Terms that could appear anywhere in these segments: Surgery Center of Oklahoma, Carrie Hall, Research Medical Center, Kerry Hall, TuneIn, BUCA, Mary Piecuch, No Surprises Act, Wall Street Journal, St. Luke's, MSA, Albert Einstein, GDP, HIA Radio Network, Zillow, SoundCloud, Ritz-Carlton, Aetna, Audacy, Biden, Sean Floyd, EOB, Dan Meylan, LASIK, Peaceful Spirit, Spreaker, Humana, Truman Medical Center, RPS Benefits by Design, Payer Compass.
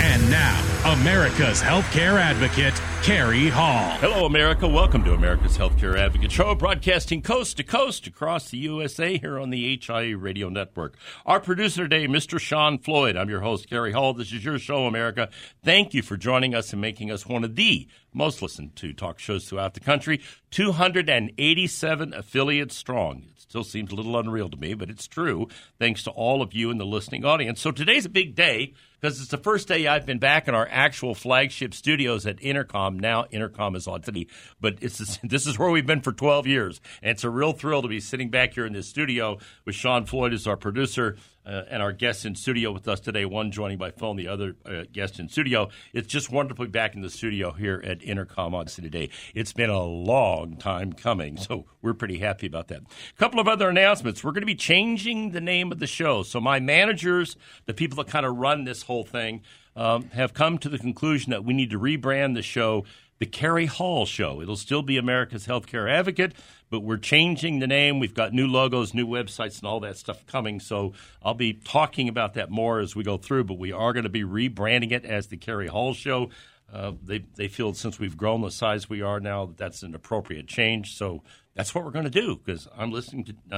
and now, America's healthcare advocate, Carrie Hall. Hello, America. Welcome to America's healthcare advocate show, broadcasting coast to coast across the USA here on the HIA Radio Network. Our producer today, Mr. Sean Floyd. I'm your host, Carrie Hall. This is your show, America. Thank you for joining us and making us one of the most listened to talk shows throughout the country, 287 affiliates strong. It still seems a little unreal to me, but it's true, thanks to all of you in the listening audience. So today's a big day because it's the first day I've been back in our actual flagship studios at Intercom. Now Intercom is Audacy, but this is where we've been for 12 years, and it's a real thrill to be sitting back here in this studio with Sean Floyd as our producer. And our guests in studio with us today, one joining by phone, the other guest in studio. It's just wonderful to be back in the studio here at Intercom Audacy today. It's been a long time coming, so we're pretty happy about that. A couple of other announcements. We're going to be changing the name of the show. So my managers, the people that kind of run this whole thing, have come to the conclusion that we need to rebrand the show The Carrie Hall Show. It'll still be America's Healthcare Advocate, but we're changing the name. We've got new logos, new websites, and all that stuff coming. So I'll be talking about that more as we go through, but we are going to be rebranding it as The Carrie Hall Show. They feel since we've grown the size we are now that that's an appropriate change. So that's what we're going to do because I'm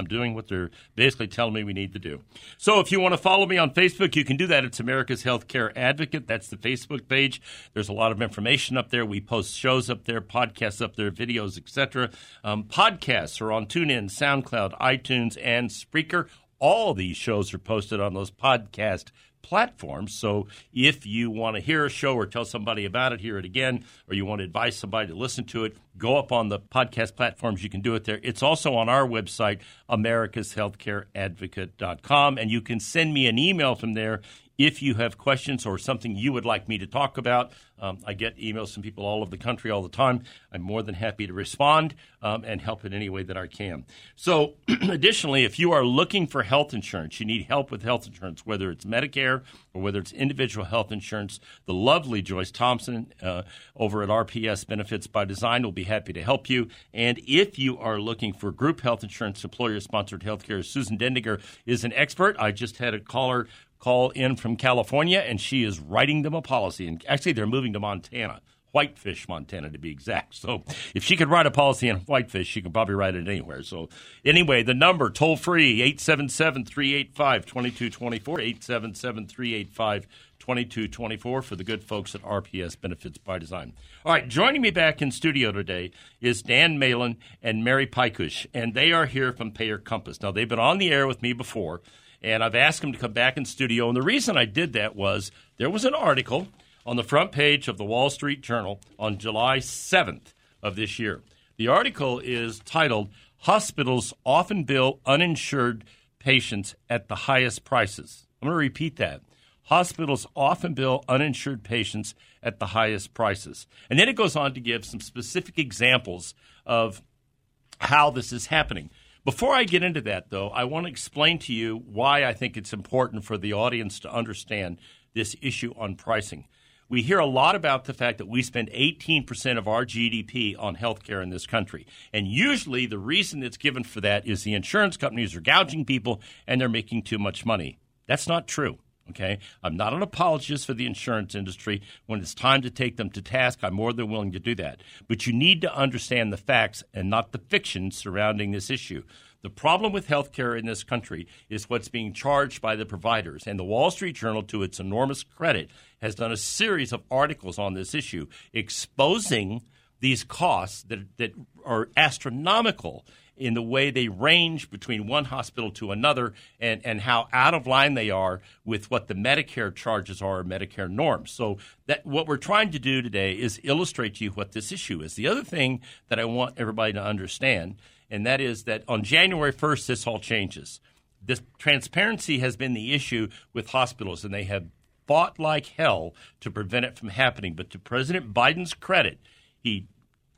doing what they're basically telling me we need to do. So if you want to follow me on Facebook, you can do that. It's America's Healthcare Advocate. That's the Facebook page. There's a lot of information up there. We post shows up there, podcasts up there, videos, etc. Podcasts are on TuneIn, SoundCloud, iTunes, and Spreaker. All these shows are posted on those podcast platforms. So if you want to hear a show or tell somebody about it, hear it again, or you want to advise somebody to listen to it, go up on the podcast platforms. You can do it there. It's also on our website, americashealthcareadvocate.com, and you can send me an email from there if you have questions or something you would like me to talk about. I get emails from people all over the country all the time. I'm more than happy to respond and help in any way that I can. So additionally, if you are looking for health insurance, you need help with health insurance, whether it's Medicare or whether it's individual health insurance, the lovely Joyce Thompson over at RPS Benefits by Design will be happy to help you. And if you are looking for group health insurance, employer-sponsored health care, Susan Dendiger is an expert. I just had a caller call in from California, and she is writing them a policy. And actually, they're moving to Montana, Whitefish, Montana, to be exact. So if she could write a policy in Whitefish, she could probably write it anywhere. So anyway, the number, toll-free, 877-385-2224, 877-385-2224 for the good folks at RPS Benefits by Design. All right, joining me back in studio today is Dan Meylan and Mary Piecuch, and they are here from Payer Compass. Now, they've been on the air with me before, and I've asked them to come back in studio. And the reason I did that was there was an article on the front page of the Wall Street Journal on July 7th of this year. The article is titled, Hospitals Often Bill Uninsured Patients at the Highest Prices. I'm going to repeat that. Hospitals often bill uninsured patients at the highest prices. And then it goes on to give some specific examples of how this is happening. Before I get into that, though, I want to explain to you why I think it's important for the audience to understand this issue on pricing. We hear a lot about the fact that we spend 18% of our GDP on healthcare in this country. And usually the reason it's given for that is the insurance companies are gouging people and they're making too much money. That's not true. Okay, I'm not an apologist for the insurance industry. When it's time to take them to task, I'm more than willing to do that. But you need to understand the facts and not the fiction surrounding this issue. The problem with healthcare in this country is what's being charged by the providers. And the Wall Street Journal, to its enormous credit, has done a series of articles on this issue exposing these costs that are astronomical in the way they range between one hospital to another and how out of line they are with what the Medicare charges are or Medicare norms. So that what we're trying to do today is illustrate to you what this issue is. The other thing that I want everybody to understand, and that is that on January 1st, this all changes. This transparency has been the issue with hospitals, and they have fought like hell to prevent it from happening. But to President Biden's credit, he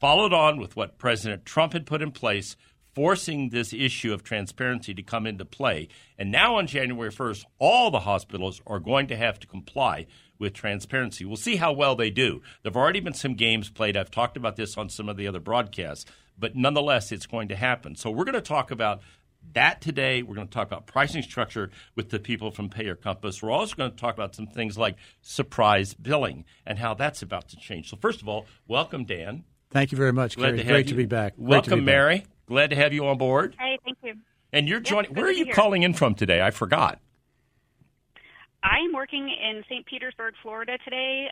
followed on with what President Trump had put in place, forcing this issue of transparency to come into play. And now on January 1st, all the hospitals are going to have to comply with transparency. We'll see how well they do. There have already been some games played. I've talked about this on some of the other broadcasts. But nonetheless, it's going to happen. So we're going to talk about that today. We're going to talk about pricing structure with the people from Payer Compass. We're also going to talk about some things like surprise billing and how that's about to change. So first of all, welcome, Dan. Thank you very much, Gary. Great to be back. Welcome, Mary. Glad to have you on board. Hey, thank you. And you're joining. Where are you calling in from today? I forgot. I'm working in St. Petersburg, Florida today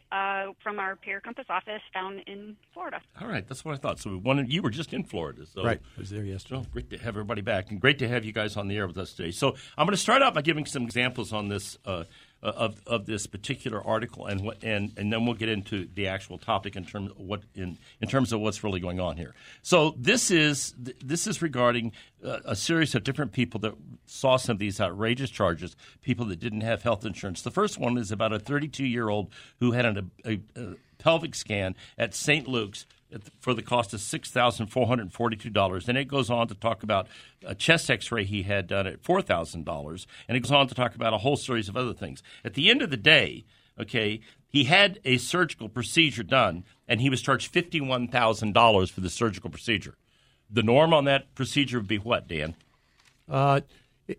from our Payer Compass office down in Florida. All right. That's what I thought. So you were just in Florida. So. Right. I was there yesterday. Oh, great to have everybody back and great to have you guys on the air with us today. So I'm going to start out by giving some examples on this of this particular article and then we'll get into the actual topic in terms of what's really going on here. So this is regarding a series of different people that saw some of these outrageous charges, people that didn't have health insurance. The first one is about a 32-year-old who had a pelvic scan at St. Luke's for the cost of $6,442. And it goes on to talk about a chest x-ray he had done at $4,000. And it goes on to talk about a whole series of other things. At the end of the day, okay, he had a surgical procedure done, and he was charged $51,000 for the surgical procedure. The norm on that procedure would be what, Dan?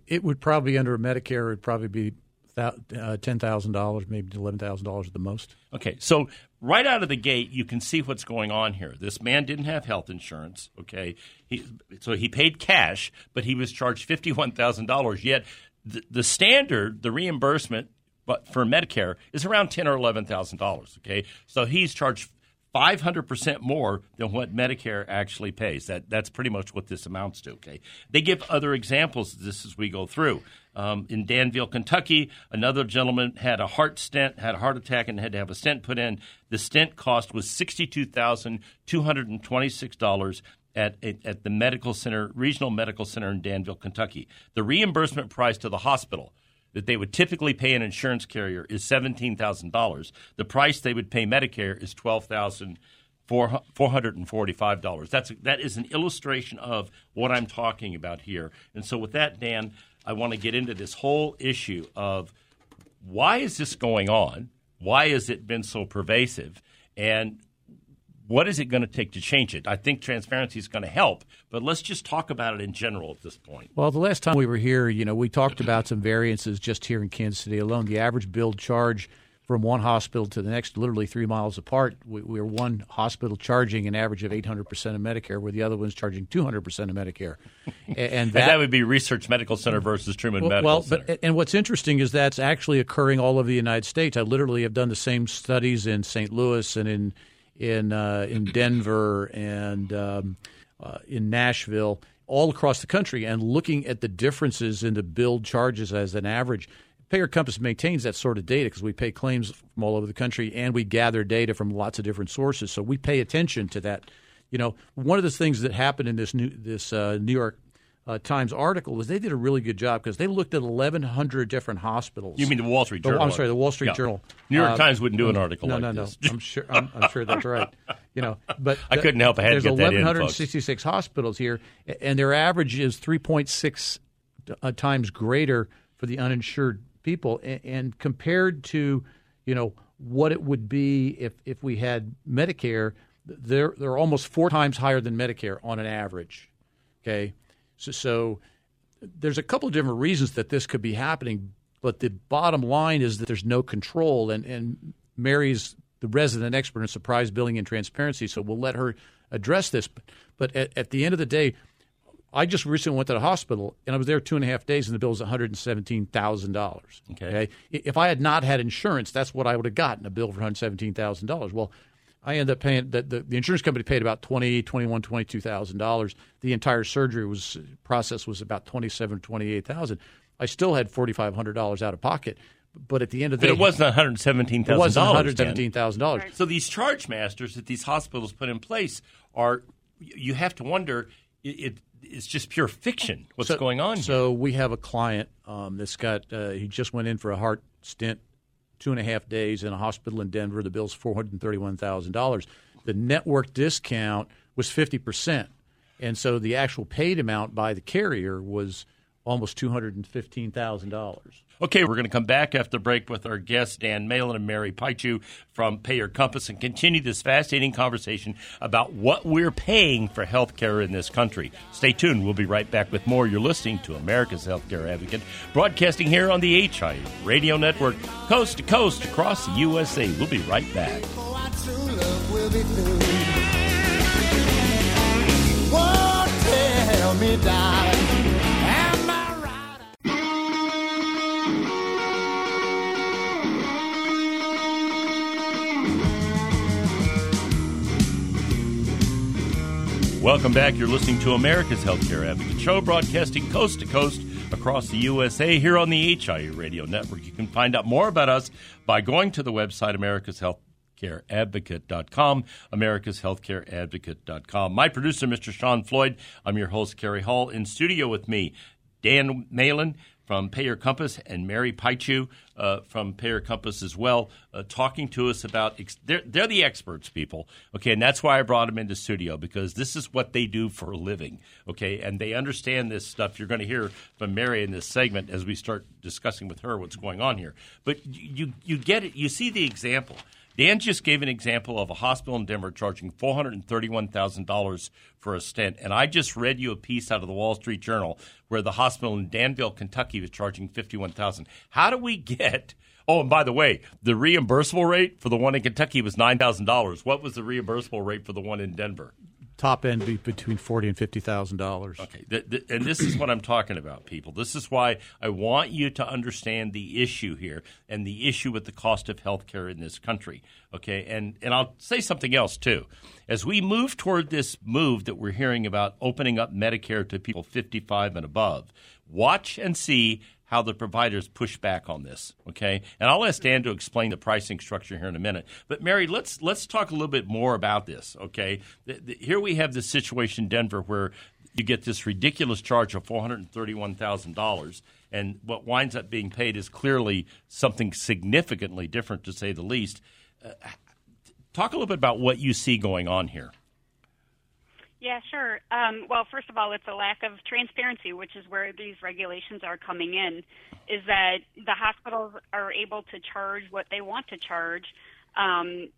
It would probably, under Medicare, it would probably be $10,000, maybe $11,000 at the most. Okay, so right out of the gate, you can see what's going on here. This man didn't have health insurance, okay? So he paid cash, but he was charged $51,000. Yet the standard, the reimbursement for Medicare is around $10,000 or $11,000, okay? So he's charged 500% more than what Medicare actually pays. That's pretty much what this amounts to, okay? They give other examples of this as we go through. In Danville, Kentucky, another gentleman had a heart attack and had to have a stent put in. The stent cost was $62,226 at the Regional Medical Center in Danville, Kentucky. The reimbursement price to the hospital that they would typically pay an insurance carrier is $17,000. The price they would pay Medicare is $12,445. That is an illustration of what I'm talking about here. And so with that, Dan, I want to get into this whole issue of why is this going on? Why has it been so pervasive? And what is it going to take to change it? I think transparency is going to help, but let's just talk about it in general at this point. Well, the last time we were here, we talked about some variances just here in Kansas City alone. The average bill charge from one hospital to the next, literally 3 miles apart, we're one hospital charging an average of 800% of Medicare, where the other one's charging 200% of Medicare. And that would be Research Medical Center versus Truman Medical Center. And what's interesting is that's actually occurring all over the United States. I literally have done the same studies in St. Louis and in Denver and in Nashville, all across the country, and looking at the differences in the bill charges as an average. Payer Compass maintains that sort of data because we pay claims from all over the country and we gather data from lots of different sources. So we pay attention to that. One of the things that happened in this New York Times article was they did a really good job because they looked at 1,100 different hospitals. You mean the Wall Street Journal? I'm sorry, the Wall Street Journal. New York Times wouldn't do an article like this. No. I'm sure that's right. But I couldn't help. I had to get that in. There's 1,166 hospitals here, and their average is 3.6 times greater for the uninsured people, and compared to, what it would be if we had Medicare, they're almost 4 times higher than Medicare on an average. Okay, so there's a couple of different reasons that this could be happening, but the bottom line is that there's no control. And Mary's the resident expert in surprise billing and transparency, so we'll let her address this. But at the end of the day, I just recently went to the hospital, and I was there 2.5 days, and the bill was $117,000. Okay. If I had not had insurance, that's what I would have gotten, a bill for $117,000. Well, I ended up paying that the insurance company paid about $20,000, $21,000, $22,000. The entire surgery was process was about $27,000, $28,000. I still had $4,500 out of pocket. But at the end of the day, it wasn't $117,000. It wasn't $117,000. So these charge masters that these hospitals put in place are you have to wonder it's just pure fiction what's going on here. So we have a client that's got he just went in for a heart stent 2.5 days in a hospital in Denver. The bill's $431,000. The network discount was 50%. And so the actual paid amount by the carrier was almost $215,000. Okay, we're going to come back after the break with our guests, Dan Meylan and Mary Piecuch from Payer Compass, and continue this fascinating conversation about what we're paying for health care in this country. Stay tuned. We'll be right back with more. You're listening to America's Healthcare Advocate, broadcasting here on the HIA Radio Network, coast to coast across the USA. We'll be right back. Tell me, darling. Welcome back. You're listening to America's Healthcare Advocate Show, broadcasting coast to coast across the USA here on the HIA Radio Network. You can find out more about us by going to the website americashealthcareadvocate.com, americashealthcareadvocate.com. My producer, Mr. Sean Floyd. I'm your host, Kerry Hall. In studio with me, Dan Meylan from Payer Compass and Mary Piecuch from Payer Compass as well, talking to us about they're the experts, people, okay? And that's why I brought them into studio, because this is what they do for a living, okay? And they understand this stuff. You're going to hear from Mary in this segment as we start discussing with her what's going on here. But you get it. You see the example. Dan just gave an example of a hospital in Denver charging $431,000 for a stent, and I just read you a piece out of the Wall Street Journal where the hospital in Danville, Kentucky was charging $51,000. How do we get – oh, and by the way, the reimbursable rate for the one in Kentucky was $9,000. What was the reimbursable rate for the one in Denver? Top end between $40,000 and $50,000. Okay, and this is what I'm talking about, people. This is why I want you to understand the issue here and the issue with the cost of health care in this country, okay? And I'll say something else, too. As we move toward this move that we're hearing about opening up Medicare to people 55 and above, watch and see how the providers push back on this, okay? And I'll ask Dan to explain the pricing structure here in a minute. But, Mary, let's talk a little bit more about this, okay? Here we have this situation in Denver where you get this ridiculous charge of $431,000, and what winds up being paid is clearly something significantly different, to say the least. Talk a little bit about what you see going on here. Yeah, sure. Well, first of all, it's a lack of transparency, which is where these regulations are coming in, is that the hospitals are able to charge what they want to charge, and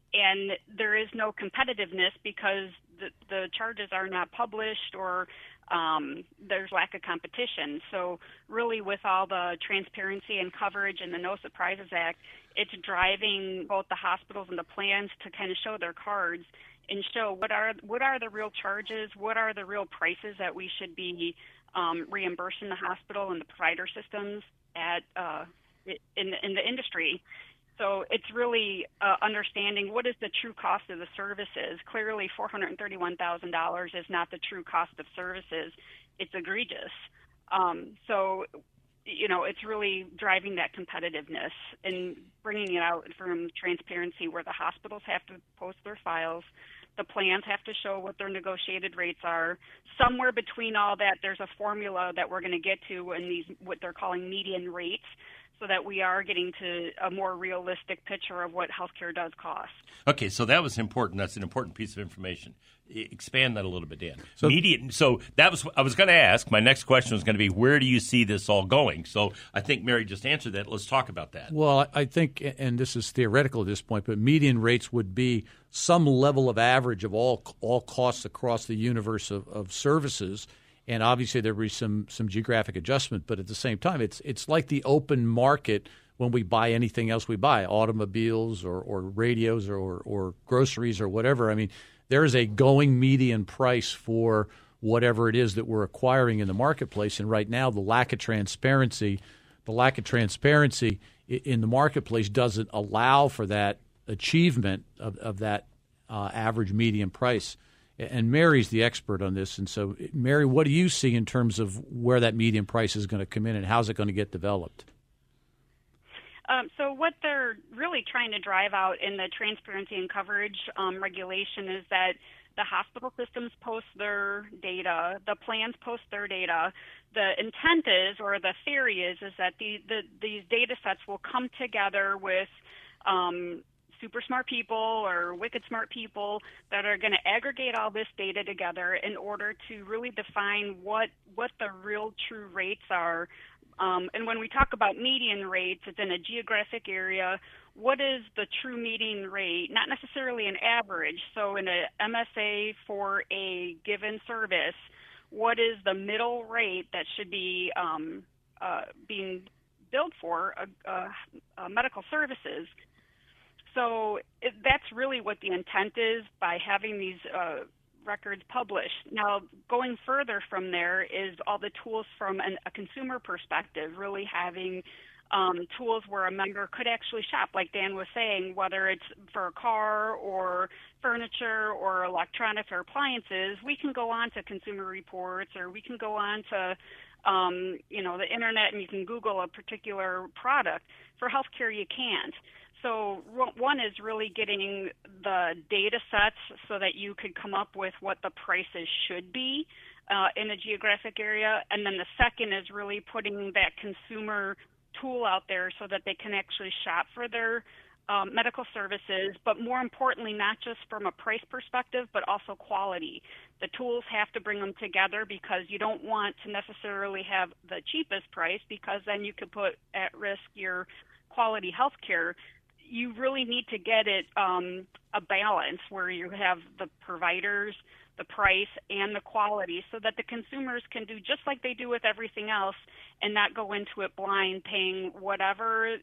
there is no competitiveness because the charges are not published or there's lack of competition. So really with all the transparency and coverage and the No Surprises Act, it's driving both the hospitals and the plans to kind of show their cards and show what are the real charges, what are the real prices that we should be reimbursing the hospital and the provider systems at in the industry. So it's really understanding what is the true cost of the services. Clearly, $431,000 is not the true cost of services. It's egregious. So, you know, it's really driving that competitiveness and bringing it out from transparency where the hospitals have to post their files, the plans have to show what their negotiated rates are. Somewhere between all that, there's a formula that we're going to get to in these what they're calling median rates, so that we are getting to a more realistic picture of what healthcare does cost. Okay, so that was important. That's an important piece of information. Expand that a little bit, Dan. So that was I was going to ask. My next question was going to be, where do you see this all going? So I think Mary just answered that. Let's talk about that. Well, I think, and this is theoretical at this point, but median rates would be some level of average of all costs across the universe of services. And obviously there will be some geographic adjustment, but at the same time, it's like the open market when we buy anything else we buy, automobiles or radios or groceries or whatever. I mean, there is a going median price for whatever it is that we're acquiring in the marketplace. And right now, the lack of transparency in the marketplace doesn't allow for that achievement of that average median price. And Mary's the expert on this. And so, Mary, what do you see in terms of where that median price is going to come in and how's it going to get developed? So what they're really trying to drive out in the transparency and coverage regulation is that the hospital systems post their data, the plans post their data. The intent is, or the theory is that these data sets will come together with super smart people or wicked smart people that are going to aggregate all this data together in order to really define what the real true rates are. And when we talk about median rates, it's in a geographic area. What is the true median rate? Not necessarily an average. So in a MSA for a given service, what is the middle rate that should be being billed for medical services? So that's really what the intent is by having these records published. Now, going further from there is all the tools from a consumer perspective, really having tools where a member could actually shop, like Dan was saying, whether it's for a car or furniture or electronics or appliances. We can go on to Consumer Reports, or we can go on to the internet, and you can Google a particular product. For healthcare, you can't. So one is really getting the data sets so that you could come up with what the prices should be in a geographic area. And then the second is really putting that consumer tool out there so that they can actually shop for their medical services, but more importantly, not just from a price perspective, but also quality. The tools have to bring them together because you don't want to necessarily have the cheapest price, because then you could put at risk your quality healthcare. You really need to get it a balance where you have the providers, the price, and the quality so that the consumers can do just like they do with everything else and not go into it blind, paying whatever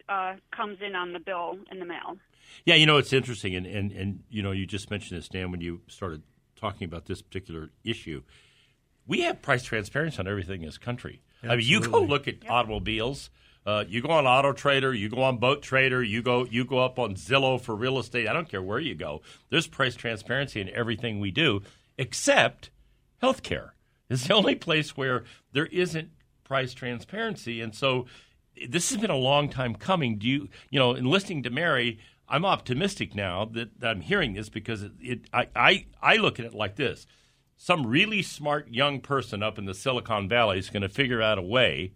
comes in on the bill in the mail. Yeah, it's interesting. And you just mentioned this, Dan, when you started talking about this particular issue. We have price transparency on everything in this country. Absolutely. I mean, you go look at automobiles. You go on Auto Trader, you go on Boat Trader, you go up on Zillow for real estate. I don't care where you go. There's price transparency in everything we do, except healthcare. It's the only place where there isn't price transparency, and so this has been a long time coming. In listening to Mary, I'm optimistic now that I'm hearing this, because I look at it like this: some really smart young person up in the Silicon Valley is going to figure out a way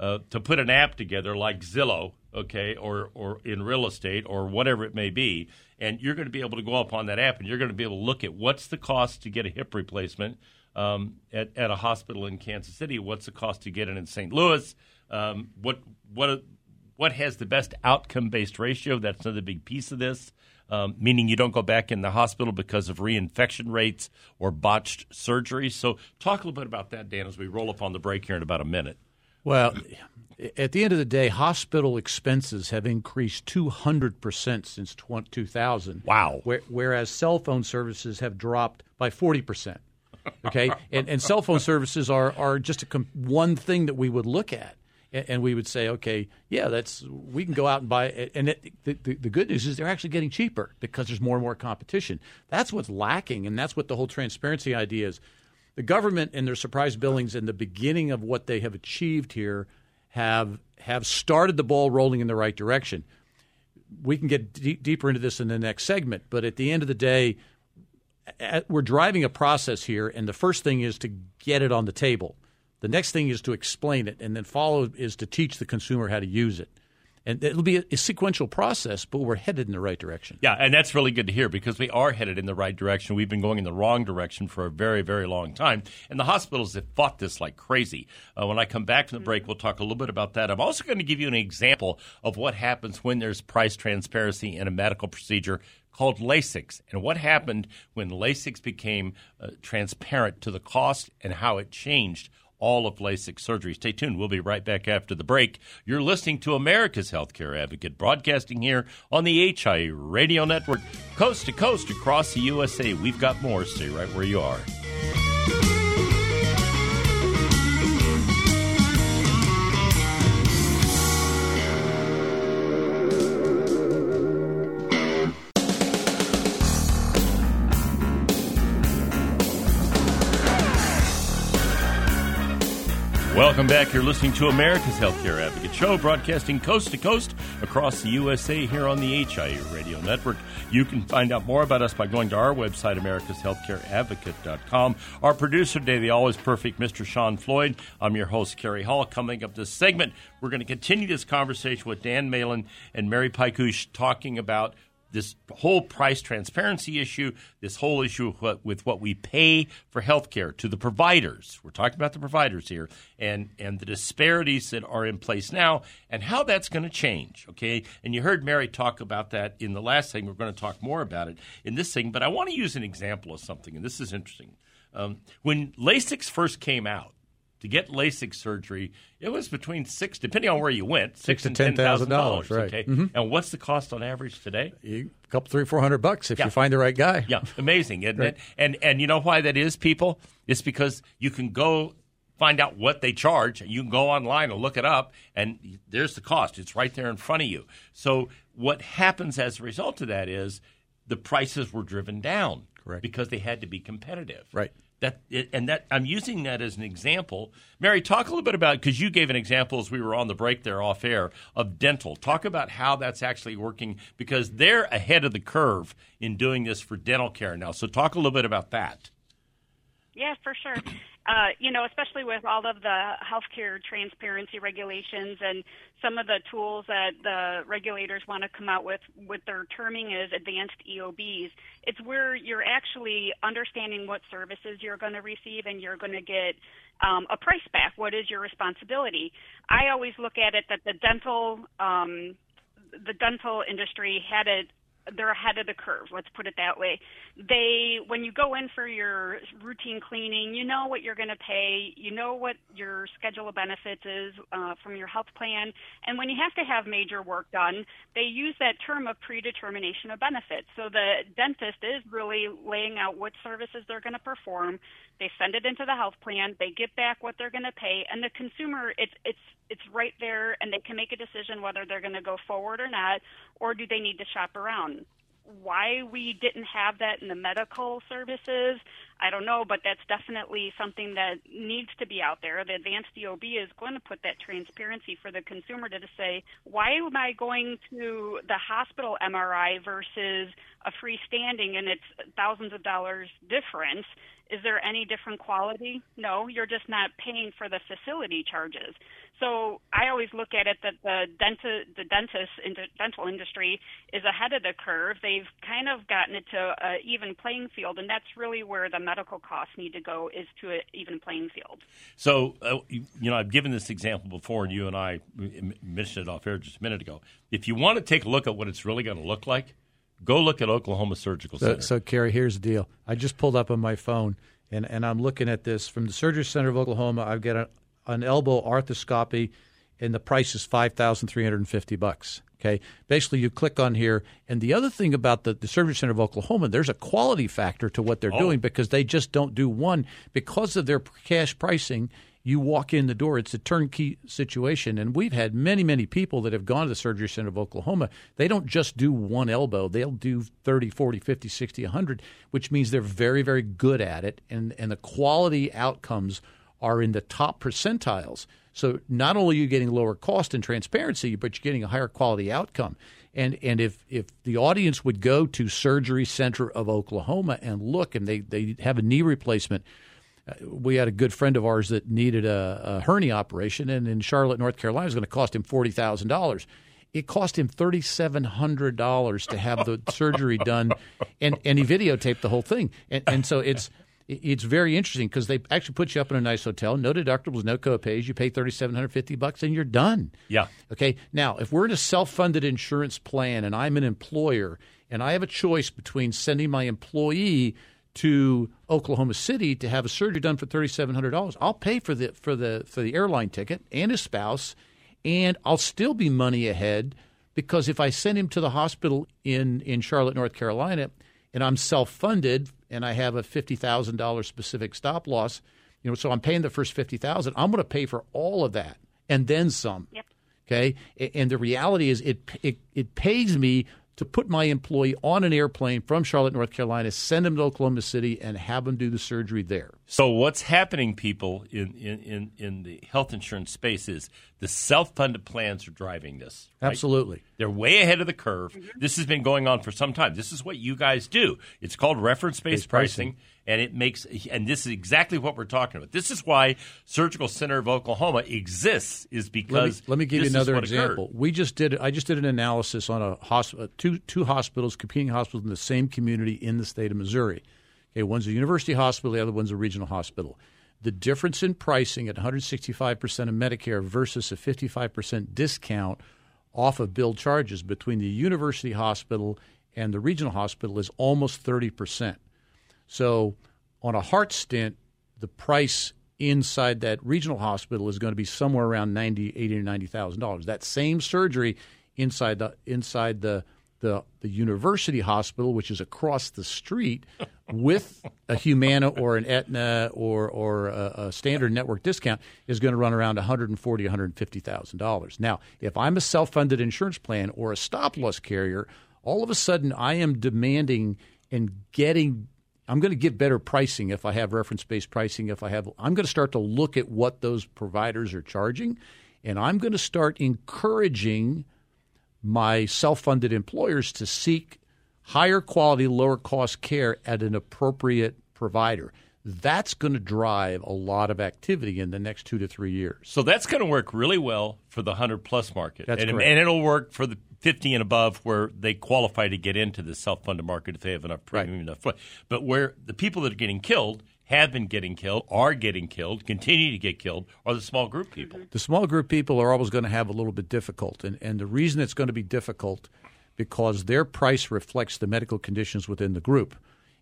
to put an app together like Zillow, okay, or in real estate or whatever it may be, and you're going to be able to go up on that app and you're going to be able to look at what's the cost to get a hip replacement at a hospital in Kansas City, what's the cost to get it in St. Louis, what has the best outcome-based ratio. That's another big piece of this, meaning you don't go back in the hospital because of reinfection rates or botched surgery. So talk a little bit about that, Dan, as we roll up on the break here in about a minute. Well, at the end of the day, hospital expenses have increased 200% since 2000. Wow. Whereas cell phone services have dropped by 40%. Okay? and cell phone services are just one thing that we would look at. And we would say, okay, yeah, we can go out and buy it. And the good news is they're actually getting cheaper because there's more and more competition. That's what's lacking, and that's what the whole transparency idea is. The government and their surprise billings in the beginning of what they have achieved here have started the ball rolling in the right direction. We can get deeper into this in the next segment, but at the end of the day, we're driving a process here, and the first thing is to get it on the table. The next thing is to explain it, and then follow is to teach the consumer how to use it. And it'll be a sequential process, but we're headed in the right direction. Yeah, and that's really good to hear, because we are headed in the right direction. We've been going in the wrong direction for a very, very long time. And the hospitals have fought this like crazy. When I come back from the break, we'll talk a little bit about that. I'm also going to give you an example of what happens when there's price transparency in a medical procedure called LASIK, and what happened when LASIK became transparent to the cost and how it changed all of LASIK surgery. Stay tuned. We'll be right back after the break. You're listening to America's Healthcare Advocate, broadcasting here on the HIA Radio Network, coast to coast across the USA. We've got more. Stay right where you are. Welcome back. You're listening to America's Healthcare Advocate Show, broadcasting coast to coast across the USA here on the HIA Radio Network. You can find out more about us by going to our website, americashealthcareadvocate.com. Our producer today, the always perfect Mr. Sean Floyd. I'm your host, Kerry Hall. Coming up this segment, we're going to continue this conversation with Dan Meylan and Mary Piecuch talking about this whole price transparency issue, this whole issue with what we pay for health care to the providers. We're talking about the providers here and the disparities that are in place now and how that's going to change, okay? And you heard Mary talk about that in the last thing. We're going to talk more about it in this thing, but I want to use an example of something, and this is interesting. When LASIK first came out, to get LASIK surgery, it was between six, depending on where you went, $6,000 to $10,000, right? Okay, mm-hmm. And what's the cost on average today? A couple, $300-$400 if you find the right guy. Yeah, amazing, isn't it? And you know why that is, people? It's because you can go find out what they charge. You can go online and look it up, and there's the cost. It's right there in front of you. So what happens as a result of that is the prices were driven down, correct? Because they had to be competitive, right? That I'm using that as an example. Mary, talk a little bit about, because you gave an example as we were on the break there off air, of dental. Talk about how that's actually working, because they're ahead of the curve in doing this for dental care now. So talk a little bit about that. Yeah, for sure. Especially with all of the healthcare transparency regulations and some of the tools that the regulators want to come out with their terming as advanced EOBs, it's where you're actually understanding what services you're going to receive and you're going to get a price back. What is your responsibility? I always look at it that the dental industry had it. They're ahead of the curve, let's put it that way. When you go in for your routine cleaning, you know what you're going to pay, you know what your schedule of benefits is from your health plan, and when you have to have major work done, they use that term of predetermination of benefits. So the dentist is really laying out what services they're going to perform. They send it into the health plan, they get back what they're going to pay, and the consumer, it's right there, and they can make a decision whether they're going to go forward or not, or do they need to shop around. Why we didn't have that in the medical services, I don't know, but that's definitely something that needs to be out there. The advanced EOB is going to put that transparency for the consumer to say, why am I going to the hospital MRI versus a freestanding, and it's thousands of dollars difference? Is there any different quality? No, you're just not paying for the facility charges. So I always look at it that the dental industry is ahead of the curve. They've kind of gotten it to an even playing field, and that's really where the medical costs need to go, is to an even playing field. So, I've given this example before, and you and I mentioned it off air just a minute ago. If you want to take a look at what it's really going to look like, go look at Oklahoma Surgical Center. So, Kerry, here's the deal. I just pulled up on my phone, and I'm looking at this. From the Surgery Center of Oklahoma, I've got an elbow arthroscopy, and the price is $5,350. Okay, basically you click on here. And the other thing about the Surgery Center of Oklahoma, there's a quality factor to what they're doing, because they just don't do one. Because of their cash pricing, you walk in the door. It's a turnkey situation. And we've had many, many people that have gone to the Surgery Center of Oklahoma. They don't just do one elbow. They'll do 30, 40, 50, 60, 100, which means they're very, very good at it. And the quality outcomes are in the top percentiles. So not only are you getting lower cost and transparency, but you're getting a higher quality outcome. And if the audience would go to Surgery Center of Oklahoma and look, and they have a knee replacement. We had a good friend of ours that needed a hernia operation, and in Charlotte, North Carolina, it was going to cost him $40,000. It cost him $3,700 to have the surgery done, and he videotaped the whole thing. And so it's very interesting, because they actually put you up in a nice hotel, no deductibles, no co-pays. You pay $3,750, and you're done. Yeah. Okay. Now, if we're in a self-funded insurance plan, and I'm an employer, and I have a choice between sending my employee to Oklahoma City to have a surgery done for $3,700, I'll pay for the airline ticket and his spouse, and I'll still be money ahead, because if I send him to the hospital in Charlotte, North Carolina, and I'm self-funded, and I have a $50,000 specific stop loss, so I'm paying the first $50,000. I'm going to pay for all of that and then some. Yep. Okay, and the reality is it pays me to put my employee on an airplane from Charlotte, North Carolina, send him to Oklahoma City, and have him do the surgery there. So what's happening, people, in the health insurance space is the self-funded plans are driving this. Right? Absolutely. They're way ahead of the curve. This has been going on for some time. This is what you guys do. It's called reference-based pricing, and it makes and this is exactly what we're talking about. This is why Surgical Center of Oklahoma exists, is because let me give you another example. I just did an analysis on a two hospitals, competing hospitals in the same community in the state of Missouri. Okay, one's a university hospital, the other one's a regional hospital. The difference in pricing at 165% of Medicare versus a 55% discount off of bill charges between the university hospital and the regional hospital is almost 30%. So on a heart stent, the price inside that regional hospital is going to be somewhere around $80,000 to $90,000. That same surgery inside the university hospital, which is across the street, with a Humana or an Aetna or a standard network discount, is going to run around $140,000, $150,000. Now, if I'm a self-funded insurance plan or a stop-loss carrier, all of a sudden I am demanding and getting – I'm going to give better pricing if I have reference-based pricing. I'm going to start to look at what those providers are charging, and I'm going to start encouraging – my self-funded employers to seek higher quality, lower cost care at an appropriate provider. That's going to drive a lot of activity in the next 2 to 3 years. So that's going to work really well for the 100-plus market. That's correct. And it'll work for the 50 and above, where they qualify to get into the self-funded market if they have enough premium, enough. But where the people that are getting killed, have been getting killed, are getting killed, continue to get killed, are the small group people. The small group people are always going to have a little bit difficult. And the reason it's going to be difficult, because their price reflects the medical conditions within the group.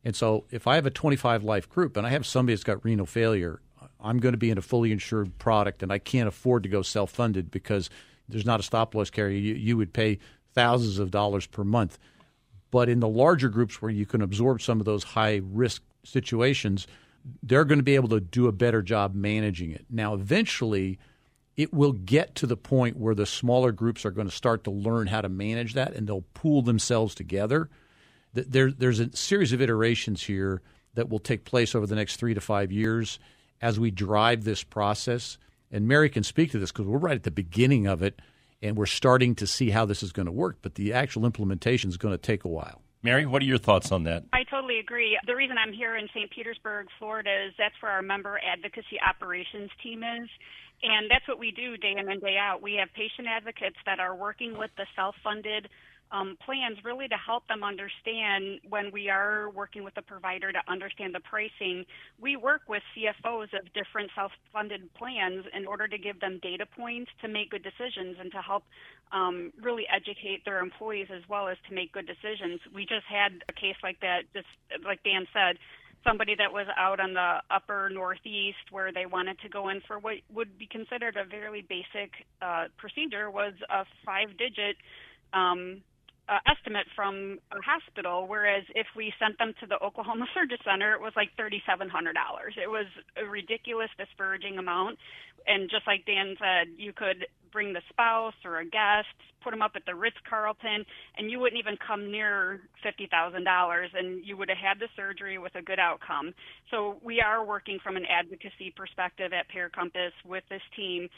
And so if I have a 25-life group and I have somebody that's got renal failure, I'm going to be in a fully insured product, and I can't afford to go self-funded because there's not a stop-loss carrier. You would pay thousands of dollars per month. But in the larger groups where you can absorb some of those high-risk situations, they're going to be able to do a better job managing it. Now, eventually, it will get to the point where the smaller groups are going to start to learn how to manage that, and they'll pool themselves together. There's a series of iterations here that will take place over the next 3 to 5 years as we drive this process. And Mary can speak to this because we're right at the beginning of it, and we're starting to see how this is going to work. But the actual implementation is going to take a while. Mary, what are your thoughts on that? I totally agree. The reason I'm here in St. Petersburg, Florida, is that's where our member advocacy operations team is. And that's what we do day in and day out. We have patient advocates that are working with the self-funded plans really to help them understand, when we are working with a provider to understand the pricing. We work with CFOs of different self-funded plans in order to give them data points to make good decisions and to help really educate their employees as well as to make good decisions. We just had a case like that, just like Dan said, somebody that was out on the upper northeast where they wanted to go in for what would be considered a very basic procedure, was a 5-digit estimate from a hospital, whereas if we sent them to the Oklahoma Surgery Center, it was like $3,700. It was a ridiculous, disparaging amount. And just like Dan said, you could bring the spouse or a guest, put them up at the Ritz-Carlton, and you wouldn't even come near $50,000, and you would have had the surgery with a good outcome. So we are working from an advocacy perspective at Payer Compass with this team,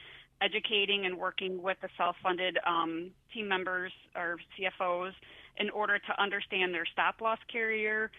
educating and working with the self-funded team members or CFOs in order to understand their stop-loss carrier,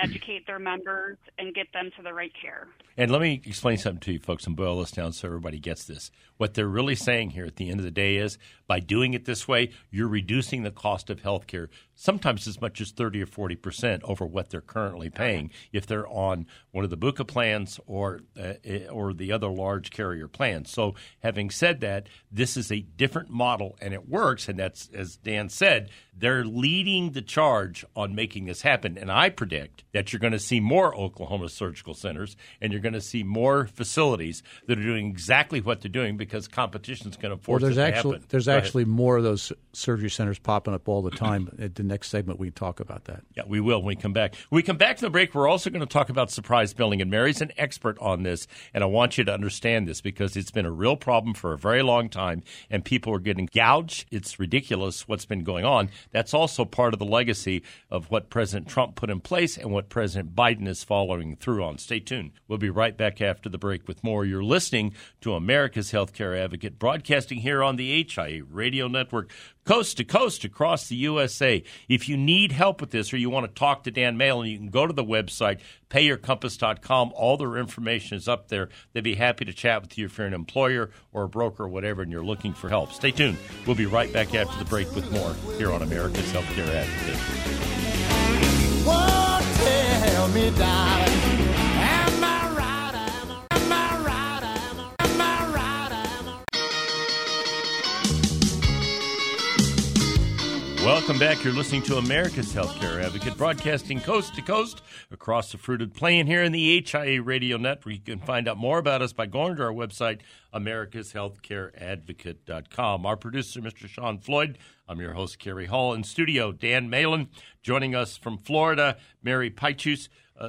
educate their members, and get them to the right care. And let me explain something to you folks and boil this down so everybody gets this. What they're really saying here at the end of the day is, by doing it this way, you're reducing the cost of health care, sometimes as much as 30 or 40% over what they're currently paying if they're on one of the BUCA plans or the other large carrier plans. So having said that, this is a different model, and it works, and that's, as Dan said, they're leading the charge on making this happen. And I predict that you're going to see more Oklahoma surgical centers, and you're going to see more facilities that are doing exactly what they're doing, because competition is going to force it to happen. There's actually more of those surgery centers popping up all the time. At the next segment, we talk about that. Yeah, we will when we come back. When we come back from the break, we're also going to talk about surprise billing. And Mary's an expert on this, and I want you to understand this because it's been a real problem for a very long time, and people are getting gouged. It's ridiculous what's been going on. That's also also part of the legacy of what President Trump put in place and what President Biden is following through on. Stay tuned. We'll be right back after the break with more. You're listening to America's Healthcare Advocate, broadcasting here on the HIA Radio Network, coast to coast across the USA. If you need help with this or you want to talk to Dan Meylan, you can go to the website, payyourcompass.com. All their information is up there. They'd be happy to chat with you if you're an employer or a broker or whatever and you're looking for help. Stay tuned. We'll be right back after the break with more here on America's Healthcare Advocate. Oh, tell me, darling. Welcome back. You're listening to America's Healthcare Advocate, broadcasting coast to coast across the fruited plain here in the HIA Radio Network. You can find out more about us by going to our website, americashealthcareadvocate.com. Our producer, Mr. Sean Floyd. I'm your host, Kerry Hall. In studio, Dan Meylan. Joining us from Florida, Mary Piecuch,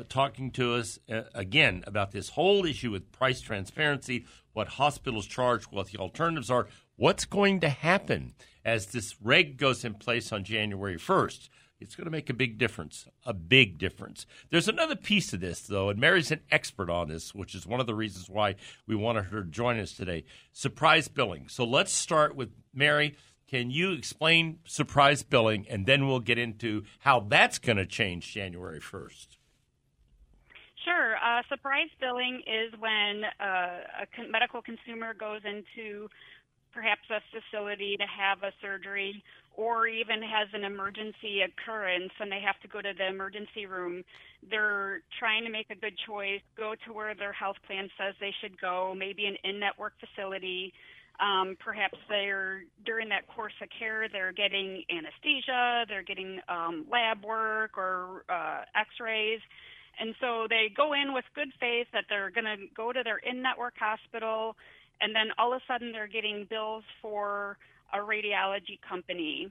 talking to us again about this whole issue with price transparency, what hospitals charge, what the alternatives are, what's going to happen. As this reg goes in place on January 1st, it's going to make a big difference, a big difference. There's another piece of this, though, and Mary's an expert on this, which is one of the reasons why we wanted her to join us today, surprise billing. So let's start with Mary. Can you explain surprise billing, and then we'll get into how that's going to change January 1st? Sure. Surprise billing is when a medical consumer goes into perhaps a facility to have a surgery or even has an emergency occurrence and they have to go to the emergency room. They're trying to make a good choice, go to where their health plan says they should go, maybe an in-network facility. Perhaps during that course of care, they're getting anesthesia, they're getting lab work or x-rays. And so they go in with good faith that they're going to go to their in-network hospital. And then all of a sudden they're getting bills for a radiology company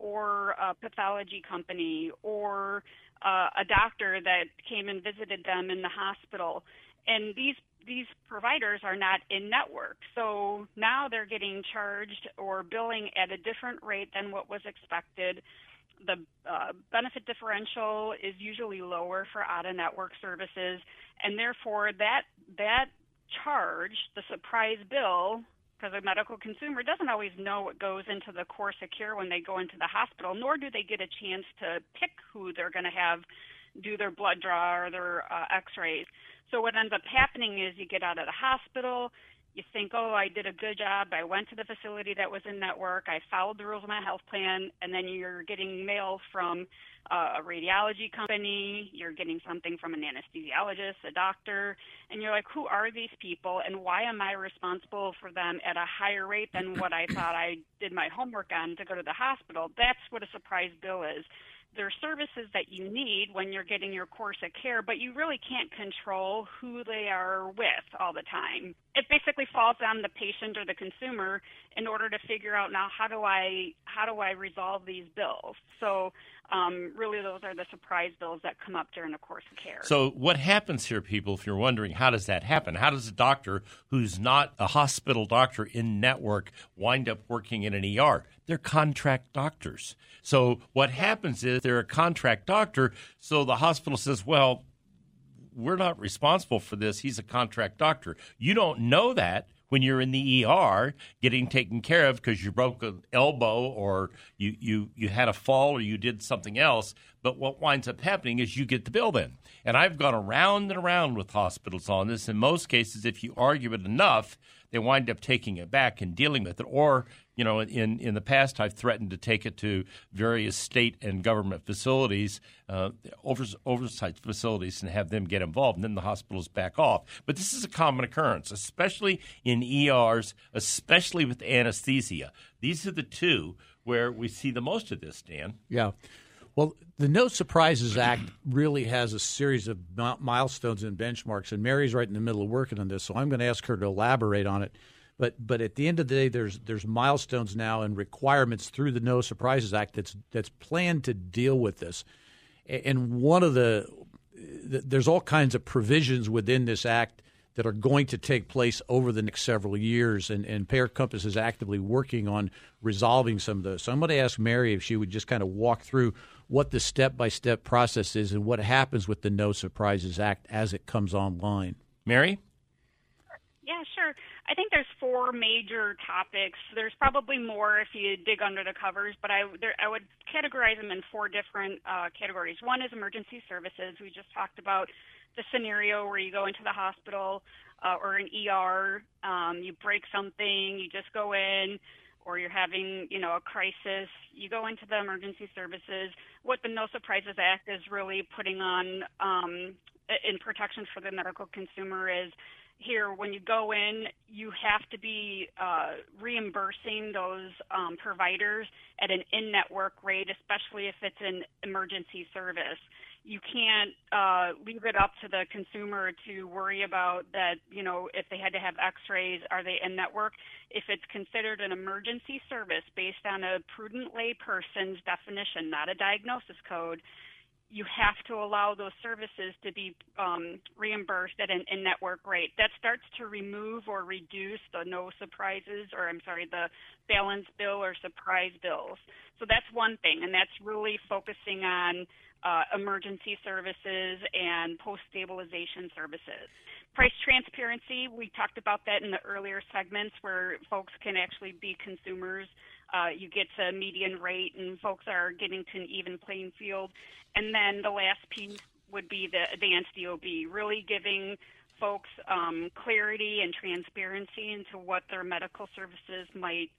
or a pathology company or a doctor that came and visited them in the hospital. And these providers are not in network. So now they're getting charged or billing at a different rate than what was expected. The benefit differential is usually lower for out-of-network services, and therefore that charge, the surprise bill, because a medical consumer doesn't always know what goes into the course of care when they go into the hospital, nor do they get a chance to pick who they're going to have do their blood draw or their x-rays. So what ends up happening is you get out of the hospital, you think, oh, I did a good job, I went to the facility that was in network, I followed the rules of my health plan, and then you're getting mail from a radiology company, you're getting something from an anesthesiologist, a doctor, and you're like, who are these people and why am I responsible for them at a higher rate than what I thought I did my homework on to go to the hospital? That's what a surprise bill is. There are services that you need when you're getting your course of care, but you really can't control who they are with all the time. It basically falls on the patient or the consumer in order to figure out now how do I resolve these bills. So really those are the surprise bills that come up during a course of care. So what happens here, people, if you're wondering, how does that happen? How does a doctor who's not a hospital doctor in network wind up working in an ER? They're contract doctors. So what happens is they're a contract doctor, so the hospital says, well, we're not responsible for this. He's a contract doctor. You don't know that when you're in the ER getting taken care of because you broke an elbow or you had a fall or you did something else. But what winds up happening is you get the bill then. And I've gone around and around with hospitals on this. In most cases, if you argue it enough, they wind up taking it back and dealing with it. Or, you know, in the past, I've threatened to take it to various state and government facilities, oversight facilities, and have them get involved, and then the hospitals back off. But this is a common occurrence, especially in ERs, especially with anesthesia. These are the two where we see the most of this, Dan. Yeah. Well, the No Surprises Act really has a series of milestones and benchmarks, and Mary's right in the middle of working on this, so I'm going to ask her to elaborate on it. But at the end of the day, there's milestones now and requirements through the No Surprises Act that's planned to deal with this. And one of there's all kinds of provisions within this act that are going to take place over the next several years, and Payer Compass is actively working on resolving some of those. So I'm going to ask Mary if she would just kind of walk through what the step-by-step process is and what happens with the No Surprises Act as it comes online. Mary? Yeah, sure. I think there's four major topics. There's probably more if you dig under the covers, but I would categorize them in four different categories. One is emergency services. We just talked about the scenario where you go into the hospital or an ER, you break something, you just go in, or you're having, you know, a crisis, you go into the emergency services. What the No Surprises Act is really putting on in protection for the medical consumer is, here, when you go in, you have to be reimbursing those providers at an in-network rate, especially if it's an emergency service. You can't leave it up to the consumer to worry about that, you know, if they had to have x-rays, are they in-network? If it's considered an emergency service based on a prudent layperson's definition, not a diagnosis code, you have to allow those services to be reimbursed at an in-network rate. That starts to remove or reduce the the balance bill or surprise bills. So that's one thing, and that's really focusing on emergency services and post-stabilization services. Price transparency, we talked about that in the earlier segments where folks can actually be consumers. You get to a median rate and folks are getting to an even playing field. And then the last piece would be the advanced DOB, really giving folks clarity and transparency into what their medical services might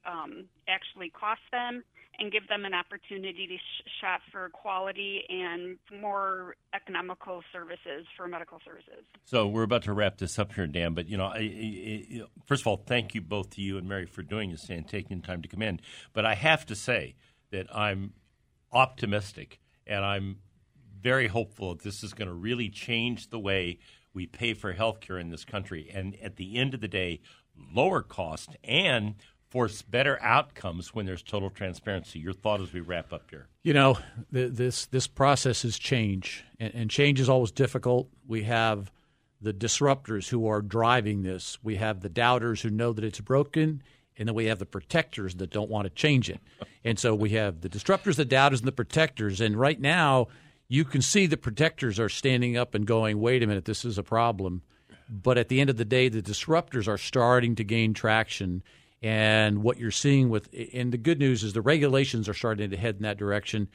actually cost them, and give them an opportunity to shop for quality and more economical services for medical services. So we're about to wrap this up here, Dan, but, you know, first of all, thank you both to you and Mary for doing this and taking the time to come in. But I have to say that I'm optimistic and I'm very hopeful that this is going to really change the way we pay for health care in this country. And at the end of the day, lower cost and force better outcomes when there's total transparency. Your thought as we wrap up here? You know, this process is change, and change is always difficult. We have the disruptors who are driving this. We have the doubters who know that it's broken, and then we have the protectors that don't want to change it. And so we have the disruptors, the doubters, and the protectors. And right now you can see the protectors are standing up and going, wait a minute, this is a problem. But at the end of the day, the disruptors are starting to gain traction. And what you're seeing and the good news is the regulations are starting to head in that direction.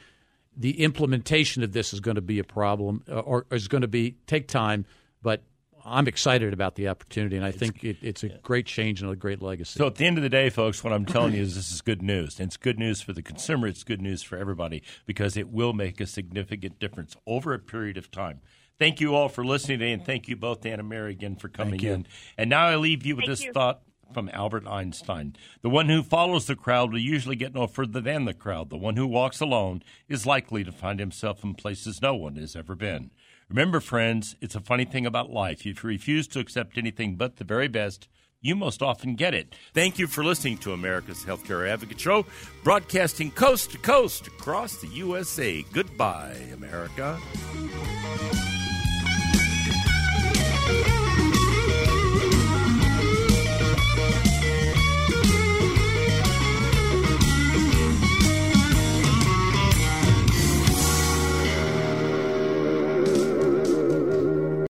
The implementation of this is going to be a problem, or is going to take time, but I'm excited about the opportunity, and I think it's a great change and a great legacy. So at the end of the day, folks, what I'm telling you is this is good news. And it's good news for the consumer. It's good news for everybody because it will make a significant difference over a period of time. Thank you all for listening today, and thank you both, Dan and Mary, again for coming in. And now I leave you with thought from Albert Einstein. The one who follows the crowd will usually get no further than the crowd. The one who walks alone is likely to find himself in places no one has ever been. Remember, friends, it's a funny thing about life. If you refuse to accept anything but the very best, you most often get it. Thank you for listening to America's Healthcare Advocate Show, broadcasting coast to coast across the USA. Goodbye, America.